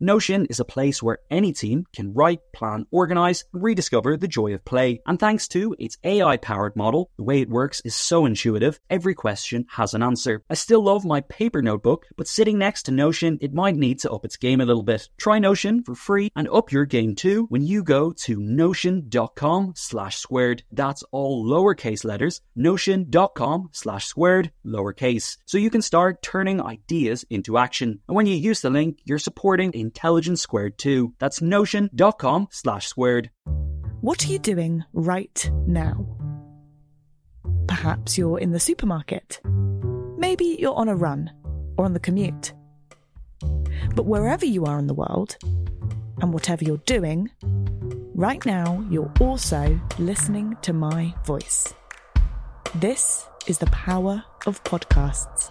Notion is a place where any team can write, plan, organize, and rediscover the joy of play. And thanks to its AI-powered model, the way it works is so intuitive, every question has an answer. I still love my paper notebook, but sitting next to Notion, it might need to up its game a little bit. Try Notion for free and up your game too when you go to notion.com/squared. That's all lowercase letters, notion.com/squared, lowercase. So you can start turning ideas into action. And when you use the link, you're supporting Intelligence Squared too. That's notion.com/squared. What are you doing right now? Perhaps you're in the supermarket. Maybe you're on a run or on the commute. But wherever you are in the world, and whatever you're doing, right now you're also listening to my voice. This is the power of podcasts.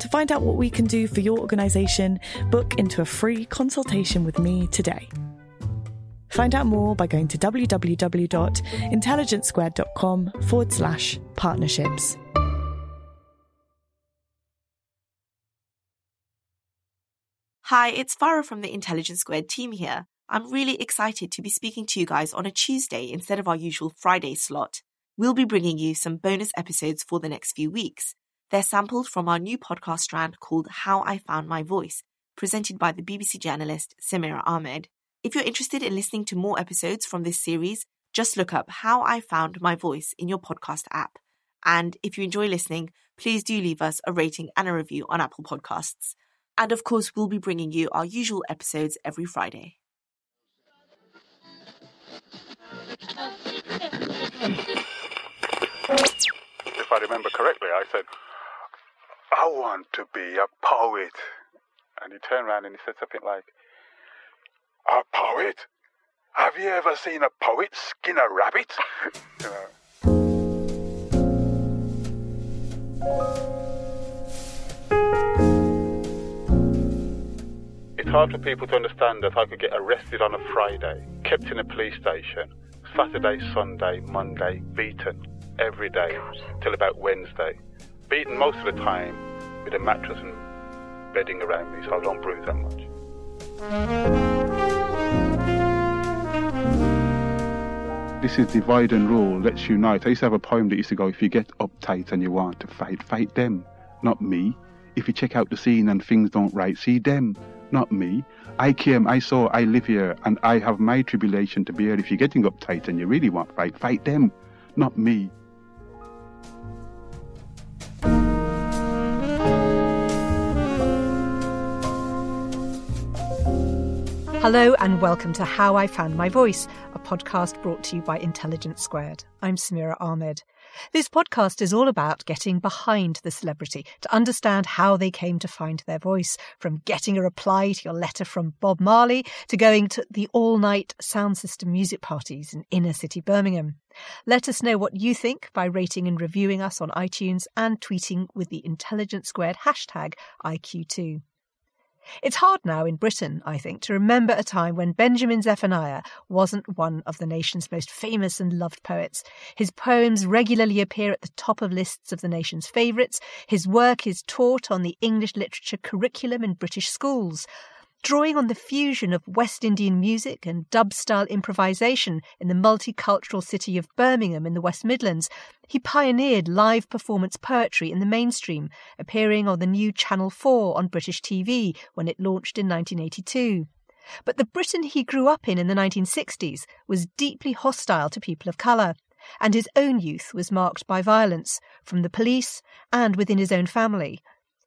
To find out what we can do for your organisation, book into a free consultation with me today. Find out more by going to www.intelligencesquared.com/partnerships. Hi, it's Farah from the Intelligence Squared team here. I'm really excited to be speaking to you guys on a Tuesday instead of our usual Friday slot. We'll be bringing you some bonus episodes for the next few weeks. They're sampled from our new podcast strand called How I Found My Voice, presented by the BBC journalist Samira Ahmed. If you're interested in listening to more episodes from this series, just look up How I Found My Voice in your podcast app. And if you enjoy listening, please do leave us a rating and a review on Apple Podcasts. And of course, we'll be bringing you our usual episodes every Friday. If I remember correctly, I said, I want to be a poet. And he turned around and he said something like, a poet? Have you ever seen a poet skin a rabbit? It's hard for people to understand that I could get arrested on a Friday, kept in a police station, Saturday, Sunday, Monday, beaten every day till about Wednesday. Beaten most of the time with a mattress and bedding around me, so I don't bruise that much. This is divide and rule, let's unite. I used to have a poem that used to go, if you get uptight and you want to fight, fight them, not me. If you check out the scene and things don't right, see them, not me. I came, I saw, I live here, and I have my tribulation to bear. If you're getting uptight and you really want fight, fight them, not me. Hello and welcome to How I Found My Voice, a podcast brought to you by Intelligence Squared. I'm Samira Ahmed. This podcast is all about getting behind the celebrity to understand how they came to find their voice, from getting a reply to your letter from Bob Marley to going to the all-night sound system music parties in inner city Birmingham. Let us know what you think by rating and reviewing us on iTunes and tweeting with the Intelligence Squared hashtag IQ2. It's hard now in Britain, I think, to remember a time when Benjamin Zephaniah wasn't one of the nation's most famous and loved poets. His poems regularly appear at the top of lists of the nation's favourites. His work is taught on the English literature curriculum in British schools. Drawing on the fusion of West Indian music and dub-style improvisation in the multicultural city of Birmingham in the West Midlands, he pioneered live performance poetry in the mainstream, appearing on the new Channel 4 on British TV when it launched in 1982. But the Britain he grew up in the 1960s was deeply hostile to people of colour, and his own youth was marked by violence from the police and within his own family.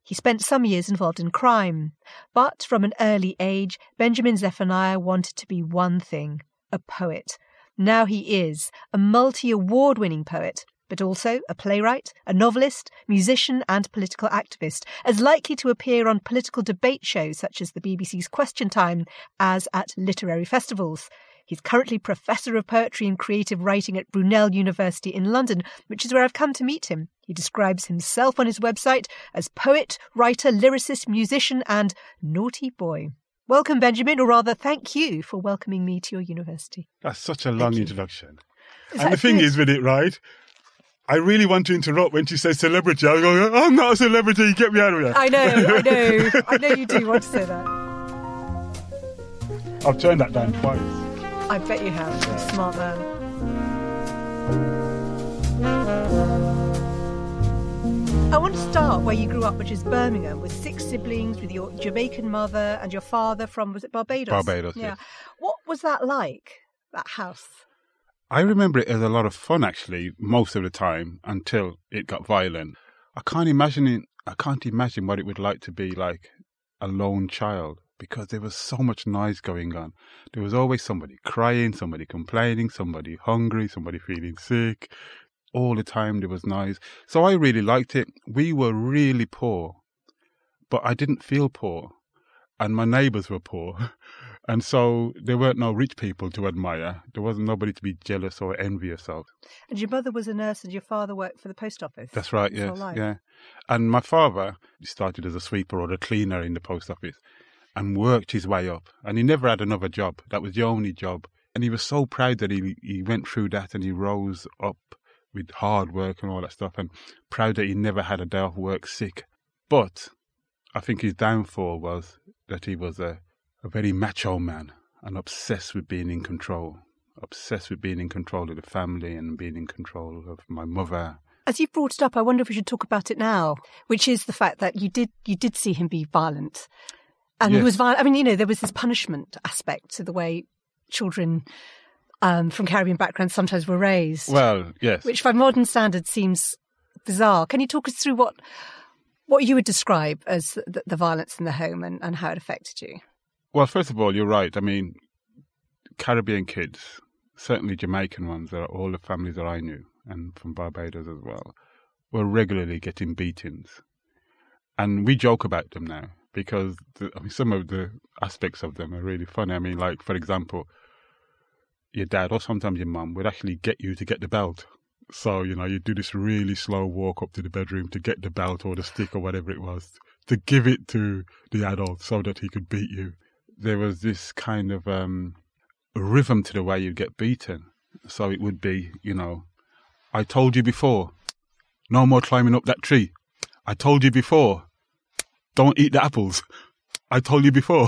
He spent some years involved in crime, but from an early age, Benjamin Zephaniah wanted to be one thing, a poet. Now he is a multi-award-winning poet, but also a playwright, a novelist, musician and political activist, as likely to appear on political debate shows such as the BBC's Question Time as at literary festivals. He's currently Professor of Poetry and Creative Writing at Brunel University in London, which is where I've come to meet him. He describes himself on his website as poet, writer, lyricist, musician and naughty boy. Welcome, Benjamin, or rather thank you for welcoming me to your university. That's such a long introduction. And the thing is with it, right? I really want to interrupt when she says celebrity. I go, I'm not a celebrity, you get me out of here. I know. I know you do want to say that. I've turned that down twice. I bet you have. You're a smart man. I want to start where you grew up, which is Birmingham, with 6 siblings, with your Jamaican mother and your father from, was it Barbados? Barbados, yeah. Yes. What was that like, that house? I remember it as a lot of fun, actually, most of the time, until it got violent. I can't imagine what it would like to be like a lone child, because there was so much noise going on. There was always somebody crying, somebody complaining, somebody hungry, somebody feeling sick. All the time there was noise. So I really liked it. We were really poor, but I didn't feel poor, and my neighbours were poor. And so there weren't no rich people to admire. There wasn't nobody to be jealous or envious of. And your mother was a nurse and your father worked for the post office? That's right, yes. Yeah. And my father started as a sweeper or a cleaner in the post office and worked his way up. And he never had another job. That was the only job. And he was so proud that he went through that and he rose up with hard work and all that stuff, and proud that he never had a day off work sick. But I think his downfall was that he was a very macho man, and obsessed with being in control. Obsessed with being in control of the family and being in control of my mother. As you brought it up, I wonder if we should talk about it now, which is the fact that you did see him be violent. And yes. He was violent. I mean, you know, there was this punishment aspect to the way children from Caribbean backgrounds sometimes were raised. Well, yes. Which by modern standards seems bizarre. Can you talk us through what you would describe as the violence in the home and how it affected you? Well, first of all, you're right. I mean, Caribbean kids, certainly Jamaican ones, all the families that I knew, and from Barbados as well, were regularly getting beatings. And we joke about them now because some of the aspects of them are really funny. I mean, like, for example, your dad or sometimes your mum would actually get you to get the belt. So, you know, you do this really slow walk up to the bedroom to get the belt or the stick or whatever it was, to give it to the adult so that he could beat you. There was this kind of rhythm to the way you'd get beaten. So it would be, you know, I told you before, no more climbing up that tree. I told you before, don't eat the apples. I told you before.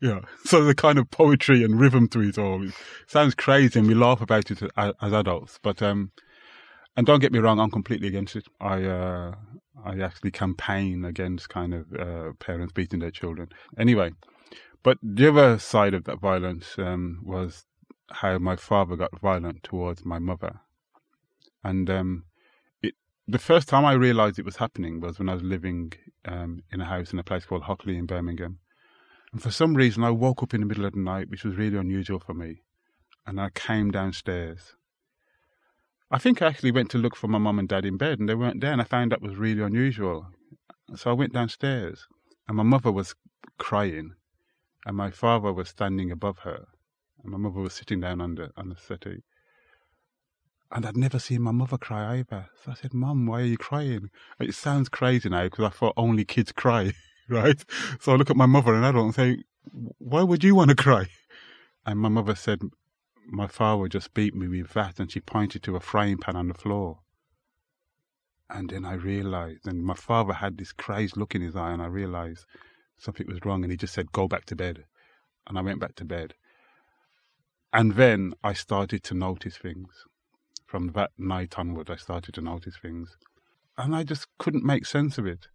Yeah. So the kind of poetry and rhythm to it all. It sounds crazy and we laugh about it as adults. But, and don't get me wrong, I'm completely against it. I actually campaign against kind of parents beating their children. Anyway. But the other side of that violence was how my father got violent towards my mother. And the first time I realised it was happening was when I was living in a house in a place called Hockley in Birmingham. And for some reason, I woke up in the middle of the night, which was really unusual for me. And I came downstairs. I think I actually went to look for my mum and dad in bed, and they weren't there. And I found that was really unusual. So I went downstairs, and my mother was crying. And my father was standing above her. And my mother was sitting down on the settee. And I'd never seen my mother cry either. So I said, Mum, why are you crying? It sounds crazy now because I thought only kids cry, right? So I look at my mother, an adult, and say, why would you want to cry? And my mother said, my father just beat me with that. And she pointed to a frying pan on the floor. And then I realised, and my father had this crazed look in his eye, and I realised something was wrong, and he just said, go back to bed. And I went back to bed. And then I started to notice things. From that night onward, I started to notice things. And I just couldn't make sense of it.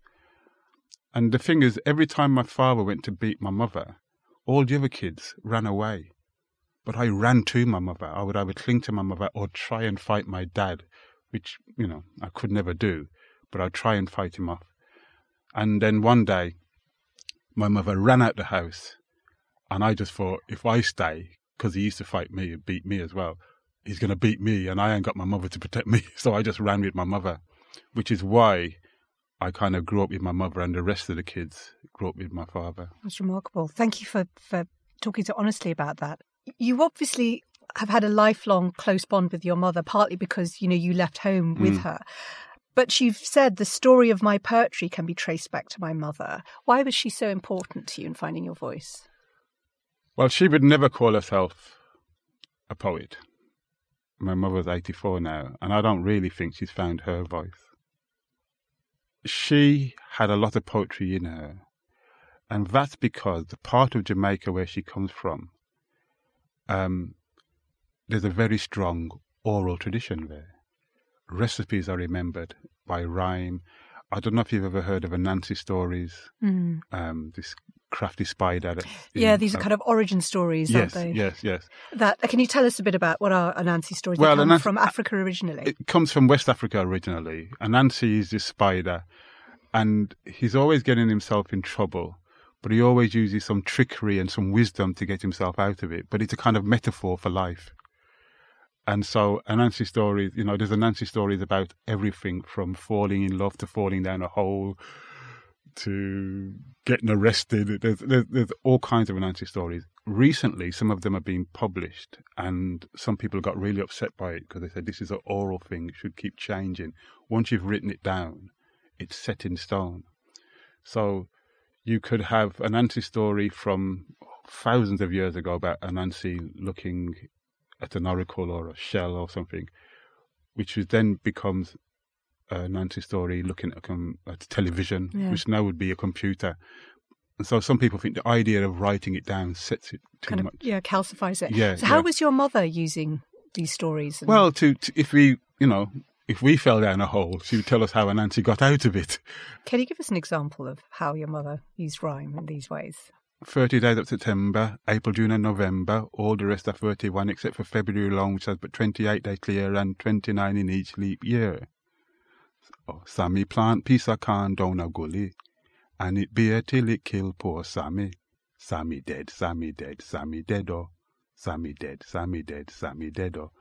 And the thing is, every time my father went to beat my mother, all the other kids ran away. But I ran to my mother. I would either cling to my mother or try and fight my dad, which, you know, I could never do, but I'd try and fight him off. And then one day, my mother ran out the house, and I just thought, if I stay, because he used to fight me and beat me as well, he's going to beat me, and I ain't got my mother to protect me. So I just ran with my mother, which is why I kind of grew up with my mother, and the rest of the kids grew up with my father. That's remarkable. Thank you for talking so honestly about that. You obviously have had a lifelong close bond with your mother, partly because, you know, you left home with her. But you've said the story of my poetry can be traced back to my mother. Why was she so important to you in finding your voice? Well, she would never call herself a poet. My mother's 84 now, and I don't really think she's found her voice. She had a lot of poetry in her, and that's because the part of Jamaica where she comes from, there's a very strong oral tradition there. Recipes are remembered by rhyme. I don't know if you've ever heard of Anansi stories, this crafty spider. These are kind of origin stories, aren't they? Yes. Can you tell us a bit about what are Anansi stories? Well, they come from Africa originally. It comes from West Africa originally. Anansi is this spider, and he's always getting himself in trouble, but he always uses some trickery and some wisdom to get himself out of it. But it's a kind of metaphor for life. And so Anansi stories, you know, there's Anansi stories about everything from falling in love to falling down a hole to getting arrested. There's all kinds of Anansi stories. Recently, some of them are being published, and some people got really upset by it because they said this is an oral thing, it should keep changing. Once you've written it down, it's set in stone. So you could have an Anansi story from thousands of years ago about Anansi looking at an oracle or a shell or something, which then becomes an Anansi story looking at television, which now would be a computer. And so some people think the idea of writing it down sets it too kind of, much. Yeah, calcifies it. Yeah, so how was your mother using these stories? And well, if we fell down a hole, she would tell us how Anansi got out of it. Can you give us an example of how your mother used rhyme in these ways? 30 days of September, April, June and November, all the rest are 31 except for February alone, which has but 28 days clear and 29 in each leap year. Oh, Sammy plant pisa can dona gully, and it bear till it kill poor Sammy. Sammy dead, Sammy dead, Sammy dead, oh. Sammy dead, Sammy dead, Sammy dead, oh.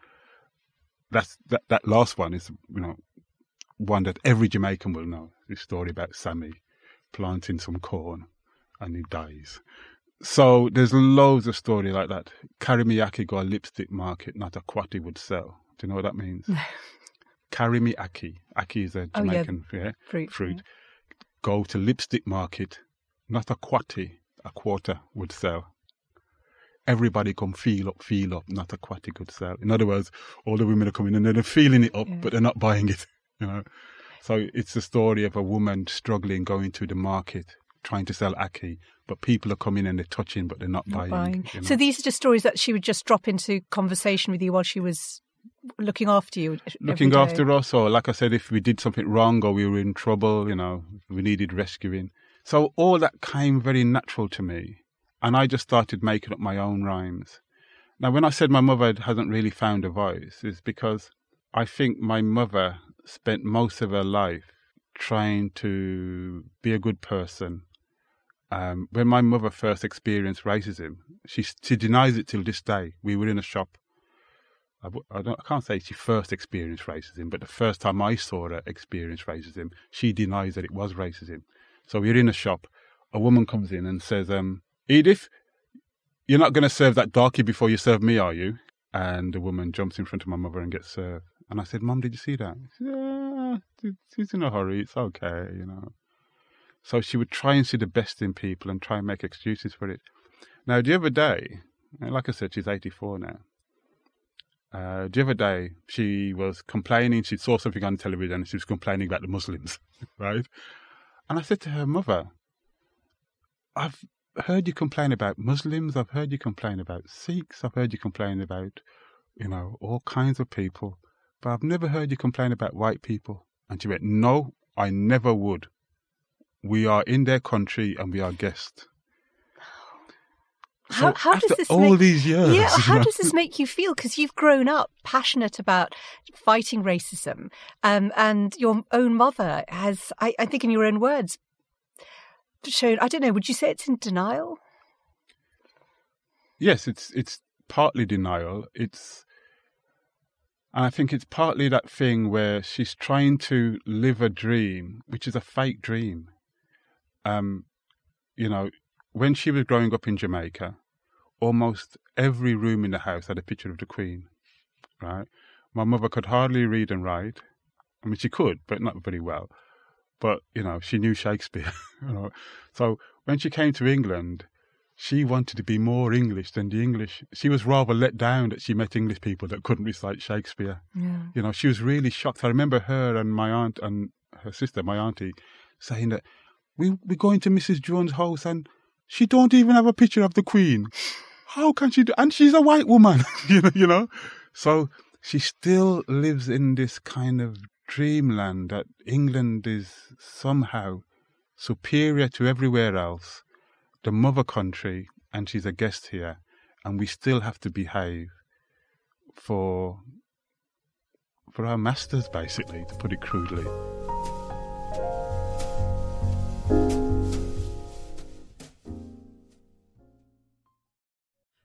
That last one is, you know, one that every Jamaican will know. This story about Sammy planting some corn and he dies. So there's loads of stories like that. Karimiaki go a lipstick market, not a kwati would sell. Do you know what that means? Karimiaki. Aki is a Jamaican fruit. Go to lipstick market, not a kwati, a quarter would sell. Everybody come feel up, not a kwati could sell. In other words, all the women are coming and they're feeling it up, but they're not buying it, you know. So it's the story of a woman struggling, going to the market, trying to sell ackee, but people are coming and they're touching, but they're not buying. You know? So these are just stories that she would just drop into conversation with you while she was looking after you? Looking after us, or like I said, if we did something wrong or we were in trouble, you know, we needed rescuing. So all that came very natural to me, and I just started making up my own rhymes. Now, when I said my mother hasn't really found a voice, it's because I think my mother spent most of her life trying to be a good person. When my mother first experienced racism, she denies it till this day. We were in a shop. I can't say she first experienced racism, but the first time I saw her experience racism, she denies that it was racism. So we're in a shop. A woman comes in and says, Edith, you're not going to serve that darkie before you serve me, are you? And the woman jumps in front of my mother and gets served. And I said, Mum, did you see that? She said, yeah, she's in a hurry. It's okay, you know. So she would try and see the best in people and try and make excuses for it. Now, the other day, like I said, she's 84 now. The other day, she was complaining. She saw something on television and she was complaining about the Muslims, right? And I said to her mother, I've heard you complain about Muslims. I've heard you complain about Sikhs. I've heard you complain about, you know, all kinds of people. But I've never heard you complain about white people. And she went, no, I never would. We are in their country and we are guests. How does this all make, these years? Yeah, how does this make you feel? Because you've grown up passionate about fighting racism, and your own mother has, I think, in your own words, shown. I don't know. Would you say it's in denial? Yes, it's partly denial. And I think it's partly that thing where she's trying to live a dream, which is a fake dream. You know, when she was growing up in Jamaica, almost every room in the house had a picture of the Queen, right? My mother could hardly read and write. I mean, she could, but not very well. But, you know, she knew Shakespeare. You know? So when she came to England, she wanted to be more English than the English. She was rather let down that she met English people that couldn't recite Shakespeare. Yeah. You know, she was really shocked. I remember her and my aunt and her sister, my auntie, saying that we're going to Mrs. Jones' house and she don't even have a picture of the Queen. How can she do? And she's a white woman, you know. So she still lives in this kind of dreamland that England is somehow superior to everywhere else. The mother country, and she's a guest here, and we still have to behave for our masters, basically, to put it crudely.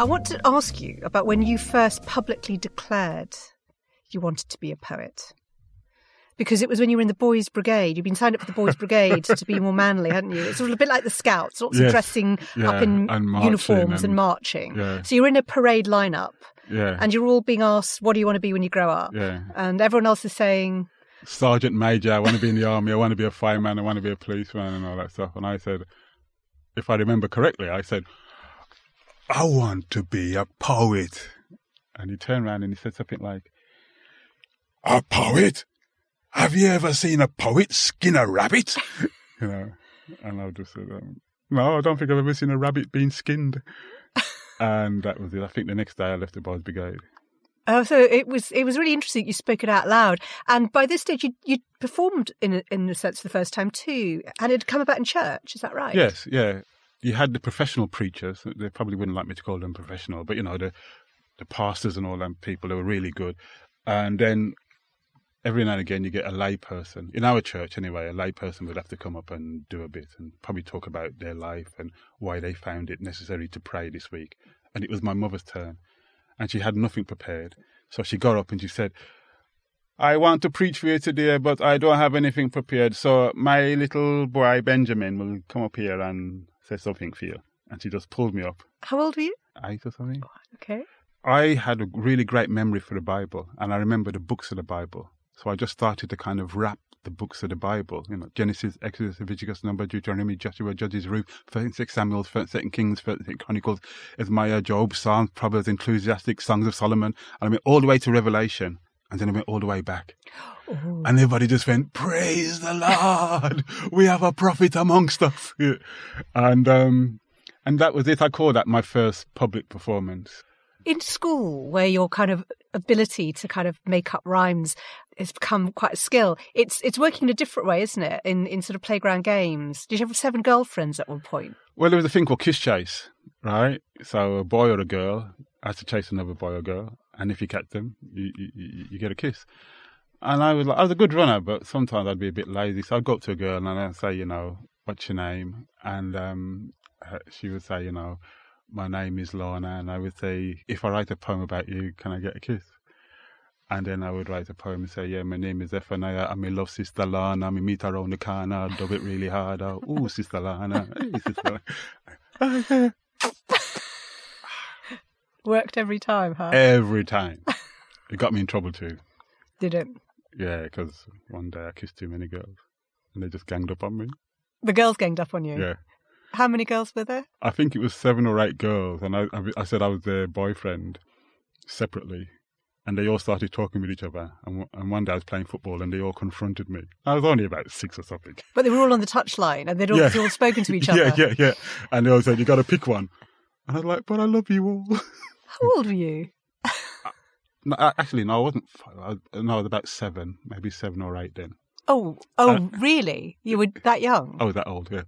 I want to ask you about when you first publicly declared you wanted to be a poet. Because it was when you were in the Boys' Brigade. You'd been signed up for the Boys' Brigade to be more manly, hadn't you? It's sort of a bit like the Scouts, lots of dressing up in uniforms and marching. Yeah. So you're in a parade lineup, and you're all being asked, what do you want to be when you grow up? Yeah. And everyone else is saying... Sergeant Major, I want to be in the army, I want to be a fireman, I want to be a policeman and all that stuff. And I said, if I remember correctly, I said... I want to be a poet. And he turned around and he said something like, a poet? Have you ever seen a poet skin a rabbit? You know, and I just said, no, I don't think I've ever seen a rabbit being skinned. And that was it. I think the next day I left the Boys' Brigade. Oh, so it was really interesting. You spoke it out loud. And by this stage, you performed in a sense for the first time too. And it had come about in church. Is that right? Yes, yeah. You had the professional preachers. They probably wouldn't like me to call them professional, but, you know, the pastors and all them people, they were really good. And then every now and again you get a lay person. In our church, anyway, a lay person would have to come up and do a bit and probably talk about their life and why they found it necessary to pray this week. And it was my mother's turn. And she had nothing prepared. So she got up and she said, I want to preach for you today, but I don't have anything prepared. So my little boy, Benjamin, will come up here and say something for you. And she just pulled me up. How old were you? 8 or something. Okay. I had a really great memory for the Bible, and I remember the books of the Bible. So I just started to kind of wrap the books of the Bible. You know, Genesis, Exodus, Leviticus, Numbers, Deuteronomy, Joshua, Judges, Ruth, 1st Samuel, 2nd Kings, 1st Chronicles, Isaiah, Job, Psalms, Proverbs, Ecclesiastes, Songs of Solomon. And I went all the way to Revelation. And then I went all the way back. Ooh. And everybody just went, praise the Lord, we have a prophet amongst us. And that was it. I call that my first public performance. In school, where your kind of ability to kind of make up rhymes has become quite a skill, it's working in a different way, isn't it, in sort of playground games? Did you have 7 girlfriends at one point? Well, there was a thing called kiss chase, right? So a boy or a girl has to chase another boy or girl. And if you catch them, you get a kiss. And I was a good runner, but sometimes I'd be a bit lazy. So I'd go up to a girl and I'd say, you know, what's your name? And she would say, you know, my name is Lorna. And I would say, if I write a poem about you, can I get a kiss? And then I would write a poem and say, yeah, my name is Zephaniah. I'm in love, Sister Lorna. We meet around the corner. I love it really hard. Ooh, Sister Lorna. Hey, Sister Lorna. Worked every time, huh? Every time. It got me in trouble too. Did it? Yeah, because one day I kissed too many girls and they just ganged up on me. The girls ganged up on you? Yeah. How many girls were there? I think it was 7 or 8 girls, and I said I was their boyfriend separately, and they all started talking with each other, and one day I was playing football and they all confronted me. I was only about 6 or something. But they were all on the touchline and they'd all spoken to each other. Yeah. And they all said, you got to pick one. And I was like, but I love you all. How old were you? No, I wasn't. I was about 7, maybe 7 or 8 then. Oh, really? You were that young? I was that old, yeah.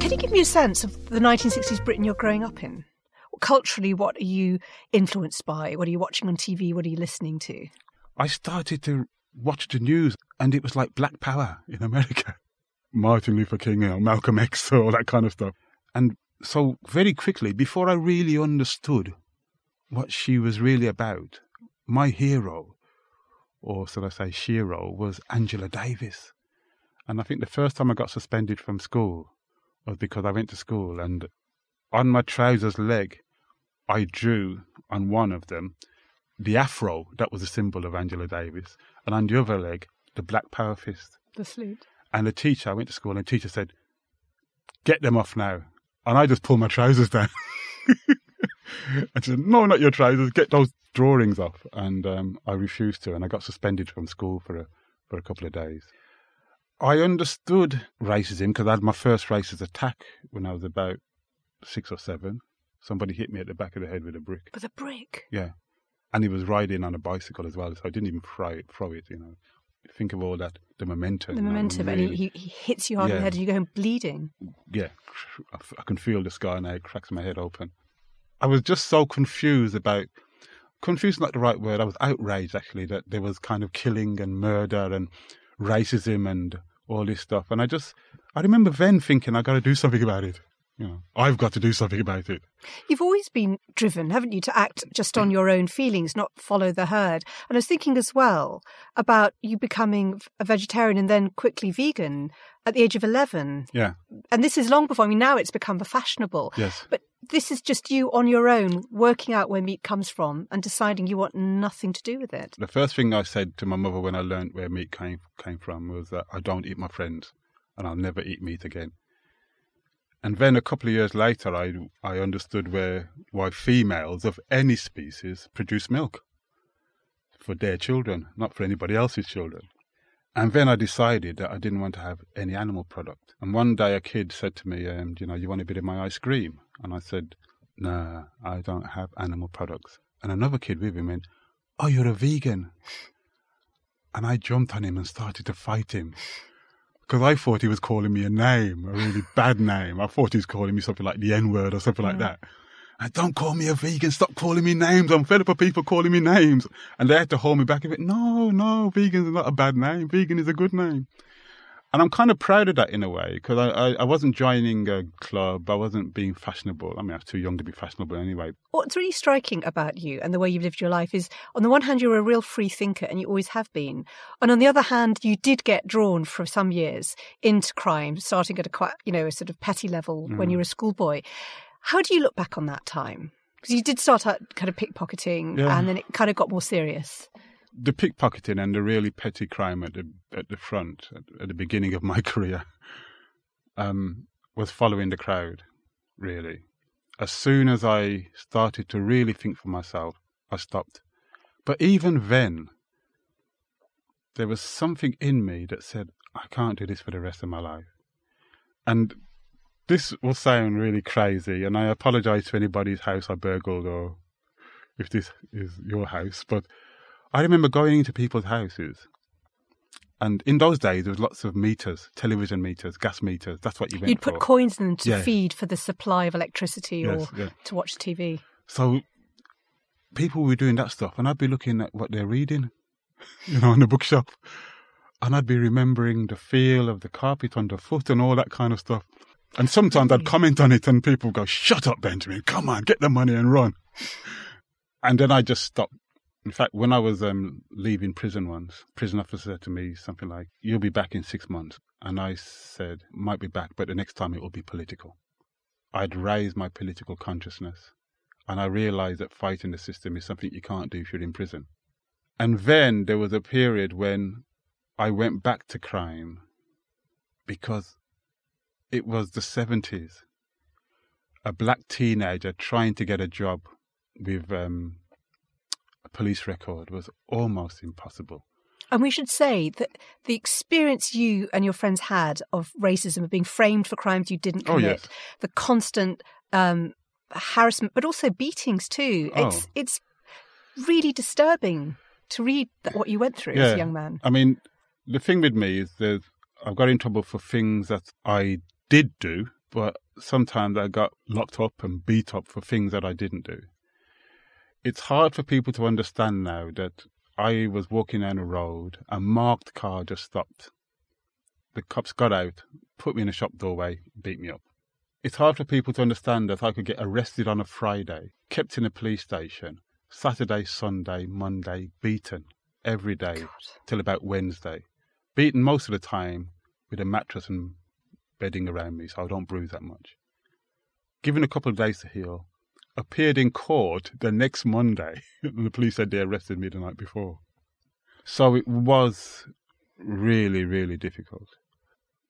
Can you give me a sense of the 1960s Britain you're growing up in? Culturally, what are you influenced by? What are you watching on TV? What are you listening to? I started to watch the news, and it was like Black Power in America. Martin Luther King, you know, Malcolm X, all that kind of stuff. And so very quickly, before I really understood what she was really about, my hero, or should I say shero, was Angela Davis. And I think the first time I got suspended from school was because I went to school, and on my trousers leg, I drew on one of them the afro, that was a symbol of Angela Davis, and on the other leg, the Black Power fist. The sleeve. And the teacher, I went to school, and the teacher said, get them off now. And I just pulled my trousers down. And she said, no, not your trousers, get those drawings off. And I refused to, and I got suspended from school for a couple of days. I understood racism because I had my first racist attack when I was about 6 or 7. Somebody hit me at the back of the head with a brick. With a brick? Yeah. And he was riding on a bicycle as well, so I didn't even throw it, you know. Think of all that, the momentum. The momentum, really, and he hits you hard on the head and you go home bleeding. Yeah, I can feel the scar now, it cracks my head open. I was just so confused, not the right word, I was outraged actually, that there was kind of killing and murder and racism and all this stuff. And I remember then thinking, I've got to do something about it. You know, I've got to do something about it. You've always been driven, haven't you, to act just on your own feelings, not follow the herd. And I was thinking as well about you becoming a vegetarian and then quickly vegan at the age of 11. Yeah. And this is long before, I mean, now it's become fashionable. Yes. But this is just you on your own, working out where meat comes from and deciding you want nothing to do with it. The first thing I said to my mother when I learnt where meat came from was that I don't eat my friends and I'll never eat meat again. And then a couple of years later, I understood why females of any species produce milk for their children, not for anybody else's children. And then I decided that I didn't want to have any animal product. And one day a kid said to me, you know, you want a bit of my ice cream? And I said, nah, I don't have animal products. And another kid with him went, oh, you're a vegan. And I jumped on him and started to fight him. Because I thought he was calling me a name, a really bad name. I thought he was calling me something like the N-word or something like that. And don't call me a vegan. Stop calling me names. I'm fed up with people calling me names. And they had to hold me back a bit. No, vegan is not a bad name. Vegan is a good name. And I'm kind of proud of that in a way, because I wasn't joining a club. I wasn't being fashionable. I mean, I was too young to be fashionable anyway. What's really striking about you and the way you've lived your life is, on the one hand, you're a real free thinker, and you always have been. And on the other hand, you did get drawn for some years into crime, starting at a quite, a sort of petty level when you were a schoolboy. How do you look back on that time? Because you did start out kind of pickpocketing, and then it kind of got more serious. The pickpocketing and the really petty crime at the beginning of my career was following the crowd, really. As soon as I started to really think for myself, I stopped. But even then, there was something in me that said, I can't do this for the rest of my life. And this will sound really crazy, and I apologise to anybody's house I burgled, or if this is your house, but I remember going into people's houses, and in those days there was lots of meters, television meters, gas meters. That's what you went for. You'd put coins in them to feed for the supply of electricity or to watch TV. So people were doing that stuff, and I'd be looking at what they're reading, in the bookshop, and I'd be remembering the feel of the carpet underfoot and all that kind of stuff. And sometimes I'd comment on it, and people would go, "Shut up, Benjamin! Come on, get the money and run." And then I just stopped. In fact, when I was leaving prison once, prison officer said to me something like, "You'll be back in 6 months." And I said, "Might be back, but the next time it will be political." I'd raised my political consciousness, and I realised that fighting the system is something you can't do if you're in prison. And then there was a period when I went back to crime because it was the 70s. A black teenager trying to get a job with a police record was almost impossible. And we should say that the experience you and your friends had of racism, of being framed for crimes you didn't commit, the constant harassment, but also beatings too. Oh. It's really disturbing to read what you went through as a young man. I mean, the thing with me is that I've got in trouble for things that I did do, but sometimes I got locked up and beat up for things that I didn't do. It's hard for people to understand now that I was walking down a road, a marked car just stopped. The cops got out, put me in a shop doorway, beat me up. It's hard for people to understand that I could get arrested on a Friday, kept in a police station, Saturday, Sunday, Monday, beaten every day till about Wednesday. Beaten most of the time with a mattress and bedding around me, so I don't bruise that much. Given a couple of days to heal, appeared in court the next Monday. The police said they arrested me the night before. So it was really, really difficult.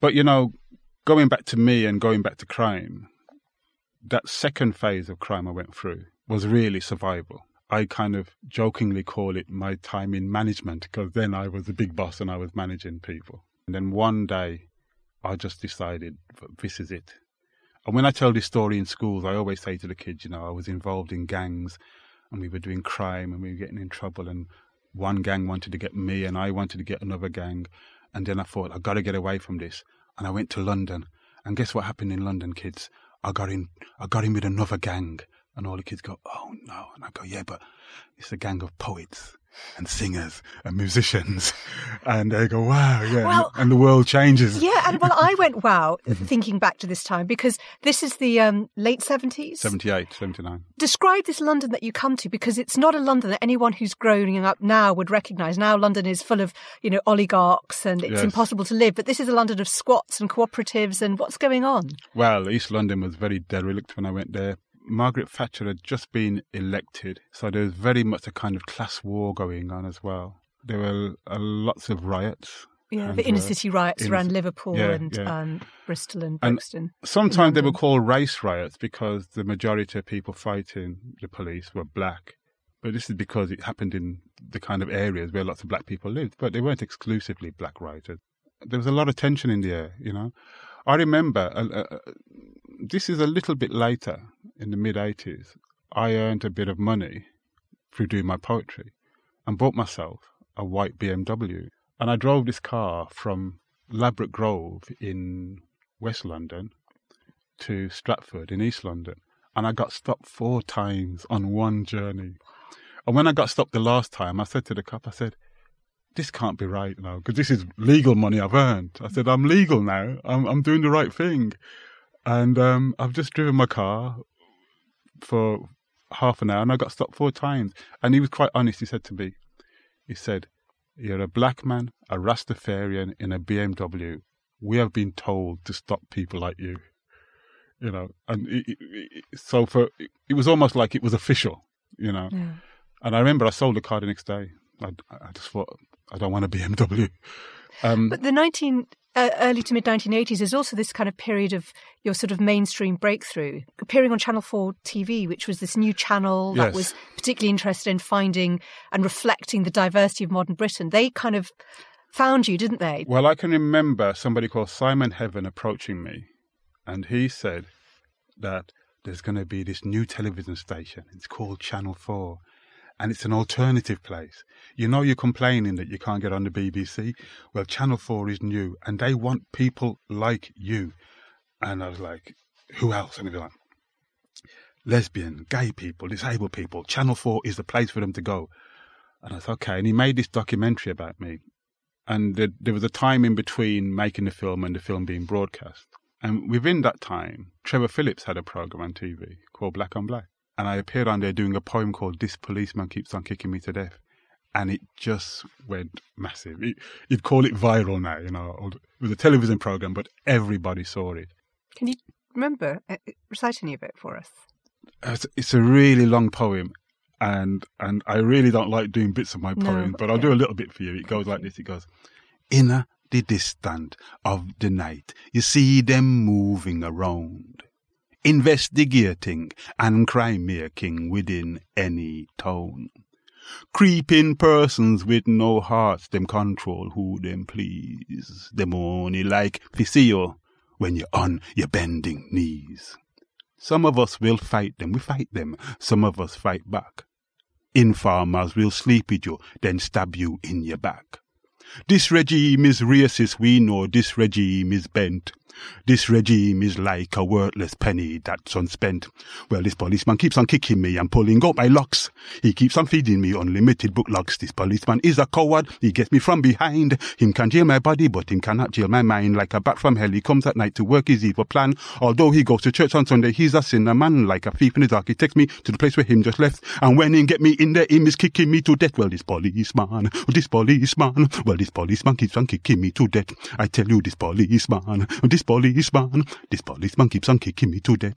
But, going back to me and going back to crime, that second phase of crime I went through was really survival. I kind of jokingly call it my time in management, because then I was the big boss and I was managing people. And then one day I just decided, this is it. And when I tell this story in schools, I always say to the kids, I was involved in gangs and we were doing crime and we were getting in trouble, and one gang wanted to get me and I wanted to get another gang. And then I thought, I've got to get away from this. And I went to London. And guess what happened in London, kids? I got in with another gang. And all the kids go, "Oh, no." And I go, "Yeah, but it's a gang of poets and singers and musicians." And they go, "Wow, yeah." Well, and the world changes. Yeah, and well, I went, wow, thinking back to this time, because this is the late 70s. 78, 79. Describe this London that you come to, because it's not a London that anyone who's growing up now would recognise. Now London is full of, oligarchs and it's impossible to live. But this is a London of squats and cooperatives, and what's going on? Well, East London was very derelict when I went there. Margaret Thatcher had just been elected, so there was very much a kind of class war going on as well. There were lots of riots. Yeah, the inner-city riots around Liverpool Bristol and Brixton. And sometimes they were called race riots because the majority of people fighting the police were black. But this is because it happened in the kind of areas where lots of black people lived, but they weren't exclusively black rioters. There was a lot of tension in the air, I remember, this is a little bit later, in the mid-80s, I earned a bit of money through doing my poetry and bought myself a white BMW. And I drove this car from Ladbroke Grove in West London to Stratford in East London. And I got stopped 4 times on one journey. And when I got stopped the last time, I said to the cop, this can't be right now, because this is legal money I've earned. I said, I'm legal now. I'm doing the right thing. And I've just driven my car for half an hour and I got stopped 4 times. And he was quite honest, he said to me, he said, you're a black man, a Rastafarian in a BMW. We have been told to stop people like you. You know, and it was almost like it was official, you know. Yeah. And I remember I sold the car the next day. I just thought, I don't want a BMW. But the early to mid-1980s is also this kind of period of your sort of mainstream breakthrough, appearing on Channel 4 TV, which was this new channel that was particularly interested in finding and reflecting the diversity of modern Britain. They kind of found you, didn't they? Well, I can remember somebody called Simon Heaven approaching me, and he said that there's going to be this new television station. It's called Channel 4. And it's an alternative place. You know, you're complaining that you can't get on the BBC. Well, Channel 4 is new and they want people like you. And I was like, who else? And they were like, lesbian, gay people, disabled people. Channel 4 is the place for them to go. And I was okay. And he made this documentary about me. And there was a time in between making the film and the film being broadcast. And within that time, Trevor Phillips had a program on TV called Black on Black. And I appeared on there doing a poem called This Policeman Keeps On Kicking Me To Death. And it just went massive. You'd call it viral now, you know. It was a television programme, but everybody saw it. Can you remember, recite any of it for us? It's a really long poem. And I really don't like doing bits of my poems, but I'll do a little bit for you. It goes like this. It goes, in the distance of the night, you see them moving around, investigating and crime-making within any town. Creeping persons with no hearts, them control who them please. Them only like physio when you're on your bending knees. Some of us will fight them, we fight them. Some of us fight back. Informers will sleep with you, then stab you in your back. This regime is racist, we know this regime is bent. This regime is like a worthless penny that's unspent. Well, this policeman keeps on kicking me and pulling out my locks. He keeps on feeding me unlimited book logs. This policeman is a coward. He gets me from behind. Him can jail my body, but him cannot jail my mind. Like a bat from hell, he comes at night to work his evil plan. Although he goes to church on Sunday, he's a sinner man. Like a thief in the dark, he takes me to the place where him just left. And when he get me in there, him is kicking me to death. Well, this policeman, this policeman. Well, this policeman keeps on kicking me to death. I tell you, this policeman, this policeman, this policeman keeps on kicking me to death.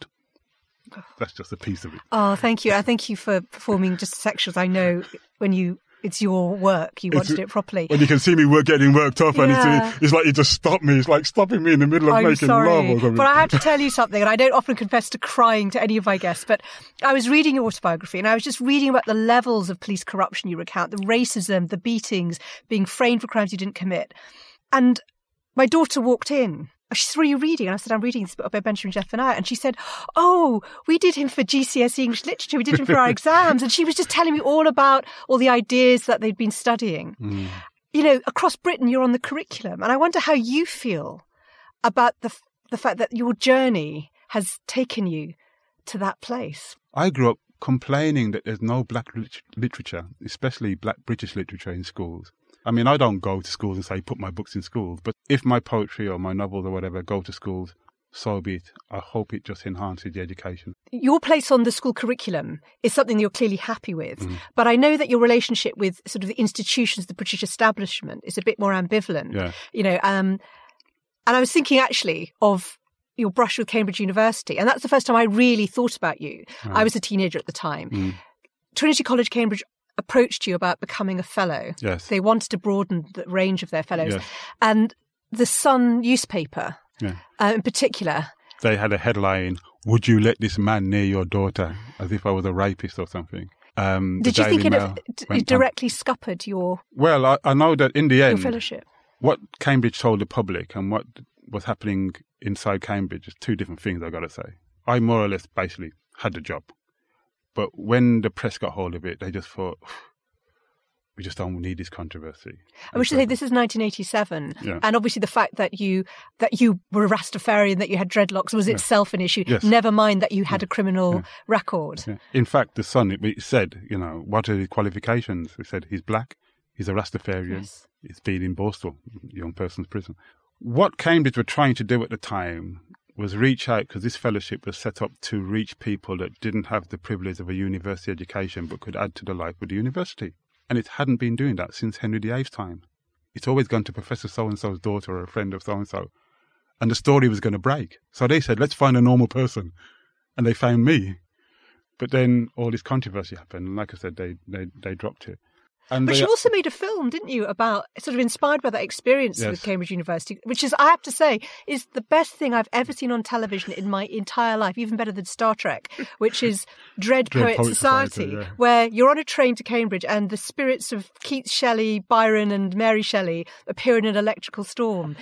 That's just a piece of it. Oh, thank you. I thank you for performing just sections. I know when it's your work, you want to do it properly. When you can see me getting worked up, and it's like you just stop me. It's like stopping me in the middle of making love or something. But I have to tell you something, and I don't often confess to crying to any of my guests, but I was reading your autobiography and I was just reading about the levels of police corruption you recount, the racism, the beatings, being framed for crimes you didn't commit. And my daughter walked in. She said, what are you reading? And I said, I'm reading this book by Benjamin Zephaniah. And she said, oh, we did him for GCSE English Literature. We did him for our exams. And she was just telling me all about all the ideas that they'd been studying. Mm. You know, across Britain, you're on the curriculum. And I wonder how you feel about the fact that your journey has taken you to that place. I grew up complaining that there's no black literature, especially black British literature in schools. I mean, I don't go to schools and say, put my books in schools. But if my poetry or my novels or whatever go to schools, so be it. I hope it just enhances the education. Your place on the school curriculum is something you're clearly happy with. Mm. But I know that your relationship with sort of the institutions, the British establishment, is a bit more ambivalent. Yeah. You know, and I was thinking actually of your brush with Cambridge University. And that's the first time I really thought about you. Right. I was a teenager at the time. Mm. Trinity College, Cambridge approached you about becoming a fellow. Yes. They wanted to broaden the range of their fellows. Yes. And the Sun newspaper in particular. They had a headline, would you let this man near your daughter? As if I was a rapist or something. Did you think it directly scuppered your... Well, I know that in the end, your fellowship. What Cambridge told the public and what was happening inside Cambridge is two different things, I've got to say. I more or less basically had a job. But when the press got hold of it, they just thought, we just don't need this controversy. And we should say this is 1987. Yeah. And obviously the fact that you were a Rastafarian, that you had dreadlocks was itself an issue. Yes. Never mind that you had a criminal record. Yeah. In fact, the Sun, it said, you know, what are his qualifications? It said he's black, He's a Rastafarian. Yes. He's been in Borstal, young person's prison. What Cambridge were trying to do at the time was reach out, because this fellowship was set up to reach people that didn't have the privilege of a university education but could add to the life of the university. And it hadn't been doing that since Henry VIII's time. It's always gone to Professor so-and-so's daughter or a friend of so-and-so. And the story was going to break. So they said, let's find a normal person. And they found me. But then all this controversy happened. And like I said, they dropped it. But you also made a film, didn't you, about sort of inspired by that experience with Cambridge University, which is, I have to say, is the best thing I've ever seen on television in my entire life, even better than Star Trek, which is Dread Poet Society, where you're on a train to Cambridge and the spirits of Keats, Shelley, Byron and Mary Shelley appear in an electrical storm.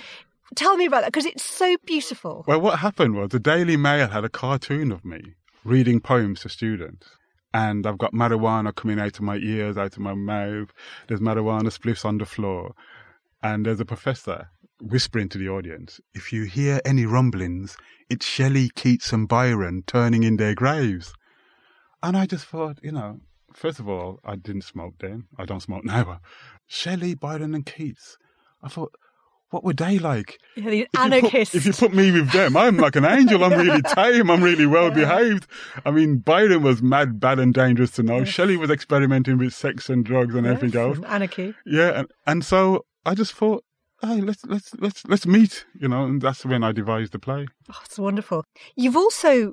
Tell me about that, because it's so beautiful. Well, what happened was the Daily Mail had a cartoon of me reading poems to students. And I've got marijuana coming out of my ears, out of my mouth. There's marijuana spliffs on the floor. And there's a professor whispering to the audience, if you hear any rumblings, it's Shelley, Keats and Byron turning in their graves. And I just thought, you know, first of all, I didn't smoke then. I don't smoke now. Shelley, Byron and Keats. I thought, what were they like? Yeah, the anarchists. If you put me with them, I'm like an angel. I'm really tame. I'm really well-behaved. I mean, Byron was mad, bad and dangerous to know. Yes. Shelley was experimenting with sex and drugs and everything else. Anarchy. Yeah, and so I just thought, hey, let's meet, you know, and that's when I devised the play. Oh, it's wonderful. You've also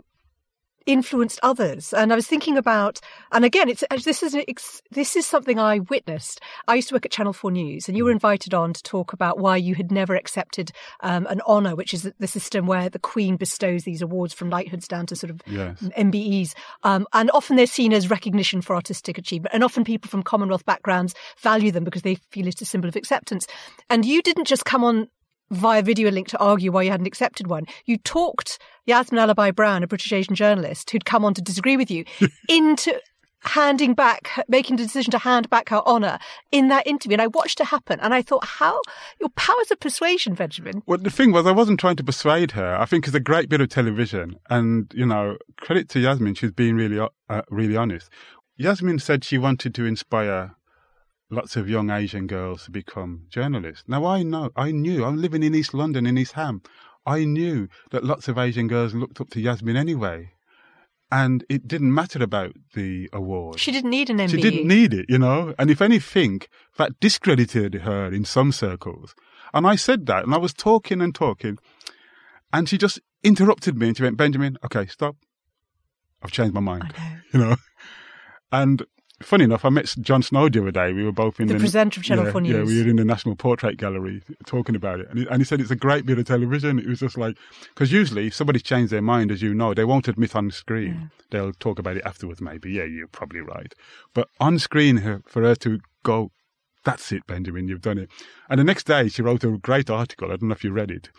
influenced others, and I was thinking about, and again, this is something I witnessed. I used to work at Channel 4 News, and you were invited on to talk about why you had never accepted an honour, which is the system where the Queen bestows these awards from knighthoods down to sort of MBEs, and often they're seen as recognition for artistic achievement, and often people from Commonwealth backgrounds value them because they feel it's a symbol of acceptance. And you didn't just come on via video link to argue why you hadn't accepted one. You talked Yasmin Alibhai-Brown, a British Asian journalist who'd come on to disagree with you, into handing back, making the decision to hand back her honour in that interview. And I watched it happen and I thought, how? Your powers of persuasion, Benjamin. Well, the thing was, I wasn't trying to persuade her. I think it's a great bit of television. And, you know, credit to Yasmin, she's been really, really honest. Yasmin said she wanted to inspire lots of young Asian girls to become journalists. Now, I knew, I'm living in East London, in East Ham. I knew that lots of Asian girls looked up to Yasmin anyway. And it didn't matter about the award. She didn't need an MBE. She didn't need it, you know. And if anything, that discredited her in some circles. And I said that, and I was talking. And she just interrupted me, and she went, Benjamin, okay, stop. I've changed my mind, you know. And funny enough, I met Jon Snow the other day. We were both in the presenter of Channel 4 News. Yeah, we were in the National Portrait Gallery talking about it. And he said it's a great bit of television. It was just like, because usually if somebody's changed their mind, as you know, they won't admit on screen. Yeah. They'll talk about it afterwards maybe. Yeah, you're probably right. But on screen, for her to go, that's it, Benjamin, you've done it. And the next day she wrote a great article, I don't know if you read it,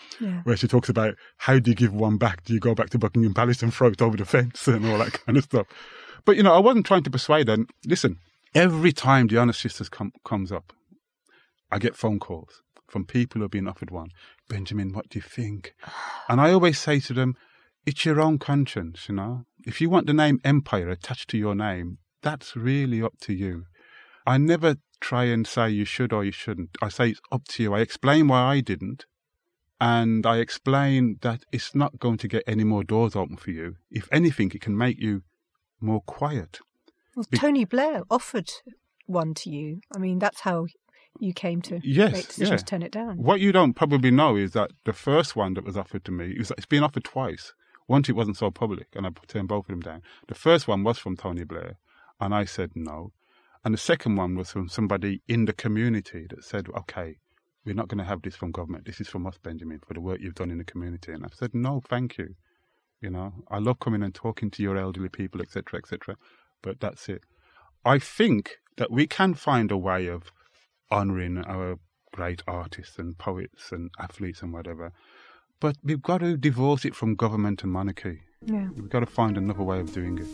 where she talks about how do you give one back? Do you go back to Buckingham Palace and throw it over the fence and all that kind of stuff? But, you know, I wasn't trying to persuade her. Listen, every time the Honor Sisters comes up, I get phone calls from people who have been offered one. Benjamin, what do you think? And I always say to them, it's your own conscience, you know. If you want the name Empire attached to your name, that's really up to you. I never try and say you should or you shouldn't. I say it's up to you. I explain why I didn't. And I explain that it's not going to get any more doors open for you. If anything, it can make you more quiet. Well, Tony Blair offered one to you. I mean, that's how you came to make decisions to turn it down. What you don't probably know is that the first one that was offered to me, it's been offered twice. Once it wasn't so public, and I turned both of them down. The first one was from Tony Blair, and I said no. And the second one was from somebody in the community that said, okay, we're not going to have this from government. This is from us, Benjamin, for the work you've done in the community. And I said, no, thank you. You know, I love coming and talking to your elderly people, etc., etc., but that's it. I think that we can find a way of honouring our great artists and poets and athletes and whatever, but we've got to divorce it from government and monarchy. Yeah. We've got to find another way of doing it.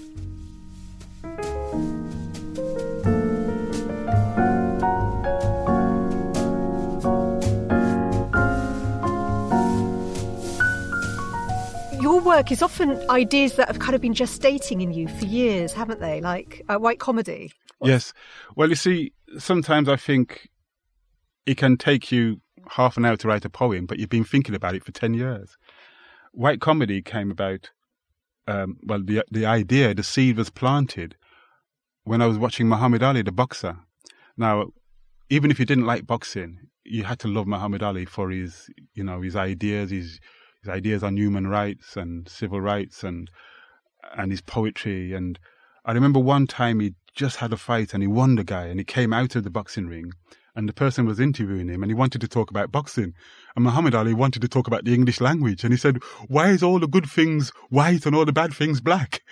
Your work is often ideas that have kind of been gestating in you for years, haven't they? Like White Comedy. Yes. Well, you see, sometimes I think it can take you half an hour to write a poem, but you've been thinking about it for 10 years. White comedy came about, well, the idea, the seed was planted when I was watching Muhammad Ali, the boxer. Now, even if you didn't like boxing, you had to love Muhammad Ali for his, you know, his ideas on human rights and civil rights and his poetry. And I remember one time he just had a fight and he won the guy, and he came out of the boxing ring and the person was interviewing him and he wanted to talk about boxing. And Muhammad Ali wanted to talk about the English language. And he said, why is all the good things white and all the bad things black?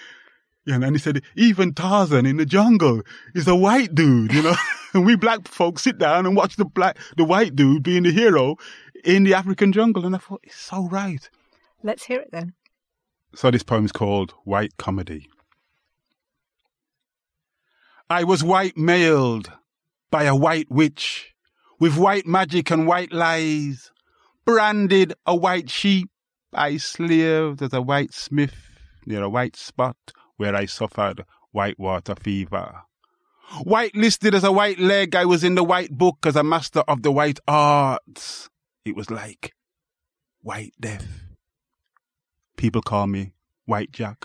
And he said, even Tarzan in the jungle is a white dude, you know. And we black folks sit down and watch the white dude being the hero in the African jungle. And I thought, it's so right. Let's hear it then. So this poem's called White Comedy. I was white mailed by a white witch, with white magic and white lies. Branded a white sheep, I slaved as a white smith near a white spot where I suffered white water fever. White listed as a white leg, I was in the white book as a master of the white arts. It was like white death. People call me White Jack.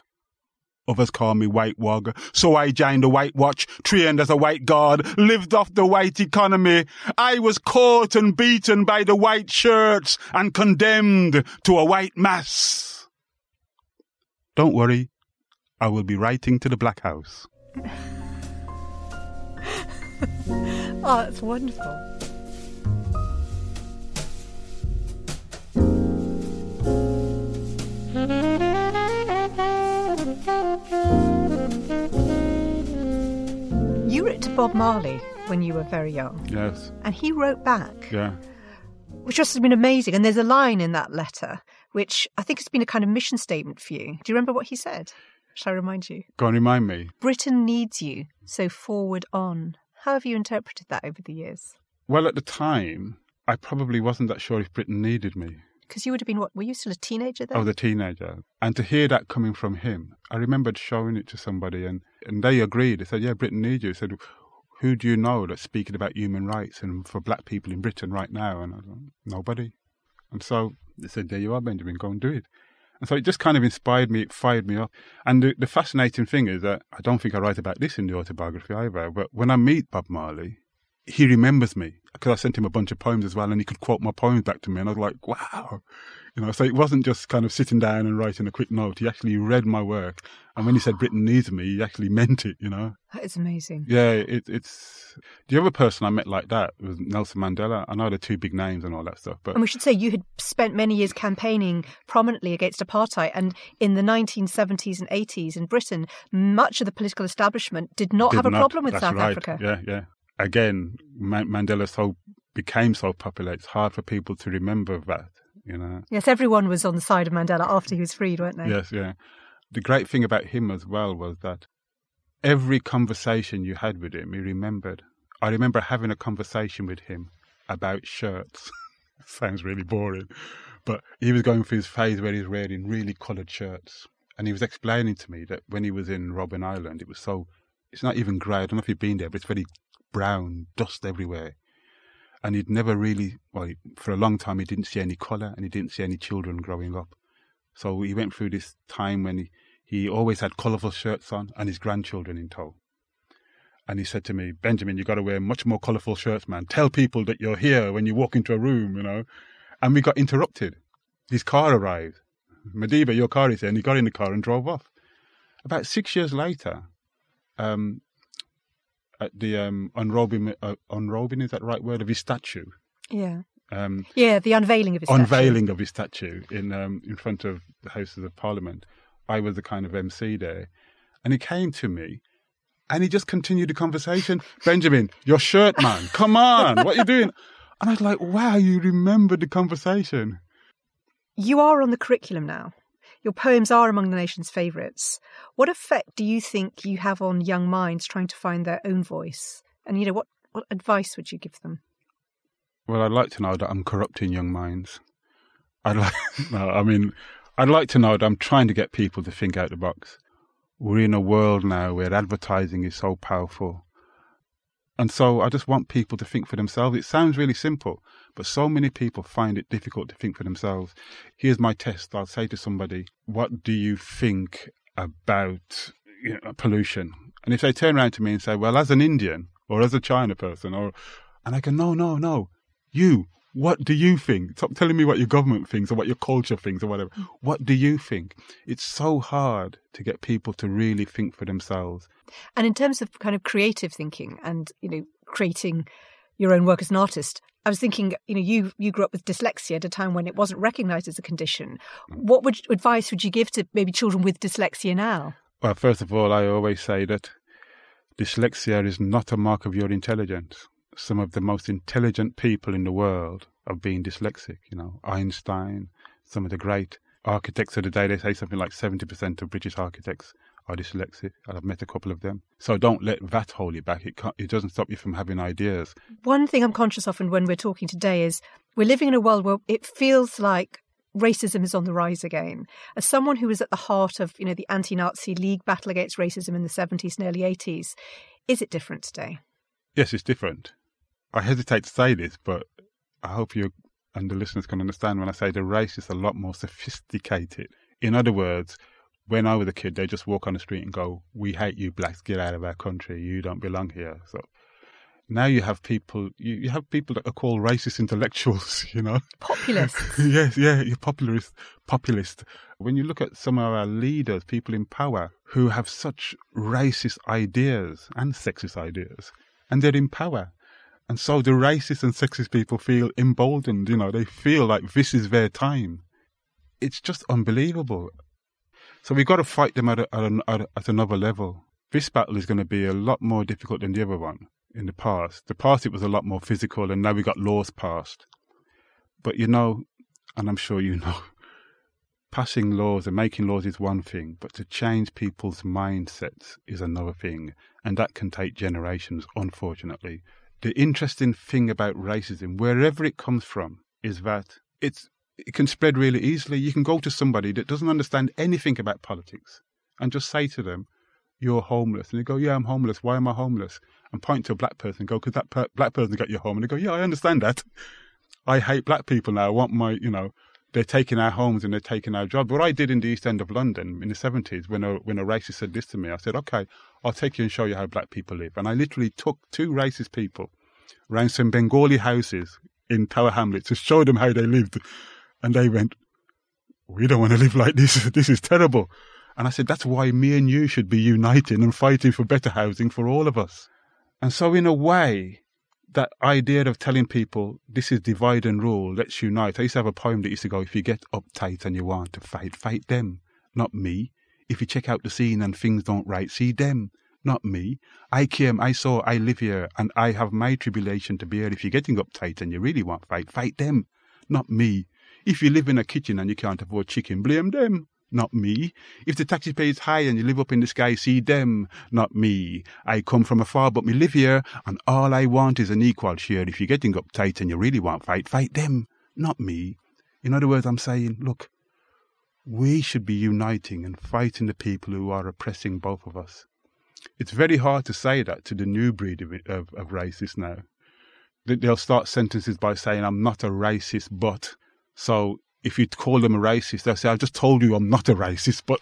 Others call me White Wog, so I joined the White Watch, trained as a white guard, lived off the white economy. I was caught and beaten by the white shirts and condemned to a white mass. Don't worry, I will be writing to the Black House. Oh, that's wonderful. You wrote to Bob Marley when you were very young. Yes. And he wrote back. Yeah. Which just has been amazing. And there's a line in that letter which I think has been a kind of mission statement for you. Do you remember what he said? Shall I remind you? Go on, remind me. Britain needs you, so forward on. How have you interpreted that over the years? Well, at the time, I probably wasn't that sure if Britain needed me. Because you would have been, what, were you still a teenager then? I was a teenager. And to hear that coming from him, I remembered showing it to somebody and they agreed. They said, yeah, Britain needs you. I said, who do you know that's speaking about human rights and for black people in Britain right now? And I was like, nobody. And so they said, there you are, Benjamin, go and do it. And so it just kind of inspired me, it fired me up. And the fascinating thing is that I don't think I write about this in the autobiography either, but when I meet Bob Marley, he remembers me, because I sent him a bunch of poems as well, and he could quote my poems back to me, and I was like, wow. You know, so it wasn't just kind of sitting down and writing a quick note. He actually read my work, and when he said Britain needs me, he actually meant it, you know. That is amazing. Yeah, it's... The other person I met like that was Nelson Mandela. I know they're two big names and all that stuff, but... And we should say you had spent many years campaigning prominently against apartheid, and in the 1970s and 80s in Britain, much of the political establishment did not have a problem with South Africa. Yeah, yeah. Again, Mandela became so popular, it's hard for people to remember that, you know. Yes, everyone was on the side of Mandela after he was freed, weren't they? Yes, yeah. The great thing about him as well was that every conversation you had with him, he remembered. I remember having a conversation with him about shirts. Sounds really boring. But he was going through his phase where he's wearing really coloured shirts. And he was explaining to me that when he was in Robben Island, it was so... It's not even grey. I don't know if you've been there, but it's very... brown, dust everywhere. And he'd never really, well, for a long time, he didn't see any colour and he didn't see any children growing up. So he went through this time when he always had colourful shirts on and his grandchildren in tow. And he said to me, Benjamin, you've got to wear much more colourful shirts, man. Tell people that you're here when you walk into a room, you know. And we got interrupted. His car arrived. Madiba, your car is here. And he got in the car and drove off. About 6 years later, at the unrobing, is that the right word, of his statue? Yeah. The unveiling of his statue. In front of the Houses of Parliament. I was the kind of MC there. And he came to me and he just continued the conversation. Benjamin, your shirt, man. Come on, what are you doing? And I was like, wow, you remembered the conversation. You are on the curriculum now. Your poems are among the nation's favourites. What effect do you think you have on young minds trying to find their own voice? And, you know, what advice would you give them? Well, I'd like to know that I'm corrupting young minds. I'd like to know that I'm trying to get people to think out the box. We're in a world now where advertising is so powerful. And so I just want people to think for themselves. It sounds really simple, but so many people find it difficult to think for themselves. Here's my test. I'll say to somebody, what do you think about pollution? And if they turn around to me and say, well, as an Indian or as a China person, and I go, no, you, what do you think? Stop telling me what your government thinks or what your culture thinks or whatever. What do you think? It's so hard to get people to really think for themselves. And in terms of kind of creative thinking and, creating your own work as an artist, I was thinking, you grew up with dyslexia at a time when it wasn't recognised as a condition. What advice would you give to maybe children with dyslexia now? Well, first of all, I always say that dyslexia is not a mark of your intelligence. Some of the most intelligent people in the world are being dyslexic, Einstein, some of the great architects of the day, they say something like 70% of British architects are dyslexic. I've met a couple of them. So don't let that hold you back. It doesn't stop you from having ideas. One thing I'm conscious of, and when we're talking today, is we're living in a world where it feels like racism is on the rise again. As someone who was at the heart of, the anti-Nazi League battle against racism in the 70s and early 80s, is it different today? Yes, it's different. I hesitate to say this, but I hope you and the listeners can understand when I say the race is a lot more sophisticated. In other words, when I was a kid, they just walk on the street and go, we hate you blacks, get out of our country, you don't belong here. So now you have people, you have people that are called racist intellectuals, Populists. You're populist. When you look at some of our leaders, people in power, who have such racist ideas and sexist ideas, and they're in power. And so the racist and sexist people feel emboldened, they feel like this is their time. It's just unbelievable. So we've got to fight them at another level. This battle is going to be a lot more difficult than the other one in the past. The past, it was a lot more physical, and now we got laws passed. But and I'm sure passing laws and making laws is one thing, but to change people's mindsets is another thing. And that can take generations, unfortunately. The interesting thing about racism, wherever it comes from, is that it can spread really easily. You can go to somebody that doesn't understand anything about politics and just say to them, you're homeless. And they go, yeah, I'm homeless. Why am I homeless? And point to a black person and go, because that black person got you home. And they go, yeah, I understand that. I hate black people now. I want my, they're taking our homes and they're taking our jobs. What I did in the East End of London in the 70s, when a racist said this to me, I said, okay, I'll take you and show you how black people live. And I literally took two racist people around some Bengali houses in Tower Hamlets to show them how they lived. And they went, we don't want to live like this. This is terrible. And I said, that's why me and you should be uniting and fighting for better housing for all of us. And so in a way, that idea of telling people, this is divide and rule, let's unite. I used to have a poem that used to go, if you get uptight and you want to fight, fight them, not me. If you check out the scene and things don't right, see them, not me. I came, I saw, I live here, and I have my tribulation to bear. If you're getting uptight and you really want fight, fight them, not me. If you live in a kitchen and you can't afford chicken, blame them, not me. If the taxi pay is high and you live up in the sky, see them, not me. I come from afar, but me live here, and all I want is an equal share. If you're getting uptight and you really want fight, fight them, not me. In other words, I'm saying, look, we should be uniting and fighting the people who are oppressing both of us. It's very hard to say that to the new breed of racists now. They'll start sentences by saying, I'm not a racist, but... So... If you call them a racist, they'll say, I just told you I'm not a racist, but,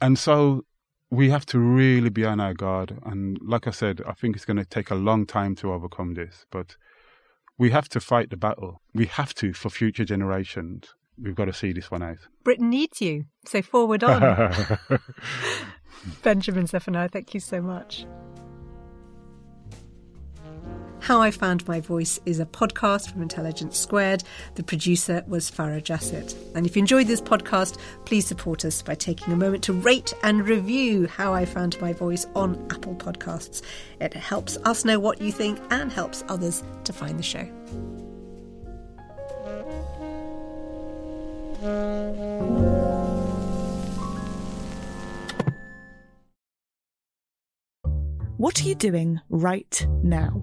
And so we have to really be on our guard. And like I said, I think it's going to take a long time to overcome this. But we have to fight the battle. We have to, for future generations. We've got to see this one out. Britain needs you. So forward on. Benjamin Zephaniah, thank you so much. How I Found My Voice is a podcast from Intelligence Squared. The producer was Farah Jassett. And if you enjoyed this podcast, please support us by taking a moment to rate and review How I Found My Voice on Apple Podcasts. It helps us know what you think and helps others to find the show. What are you doing right now?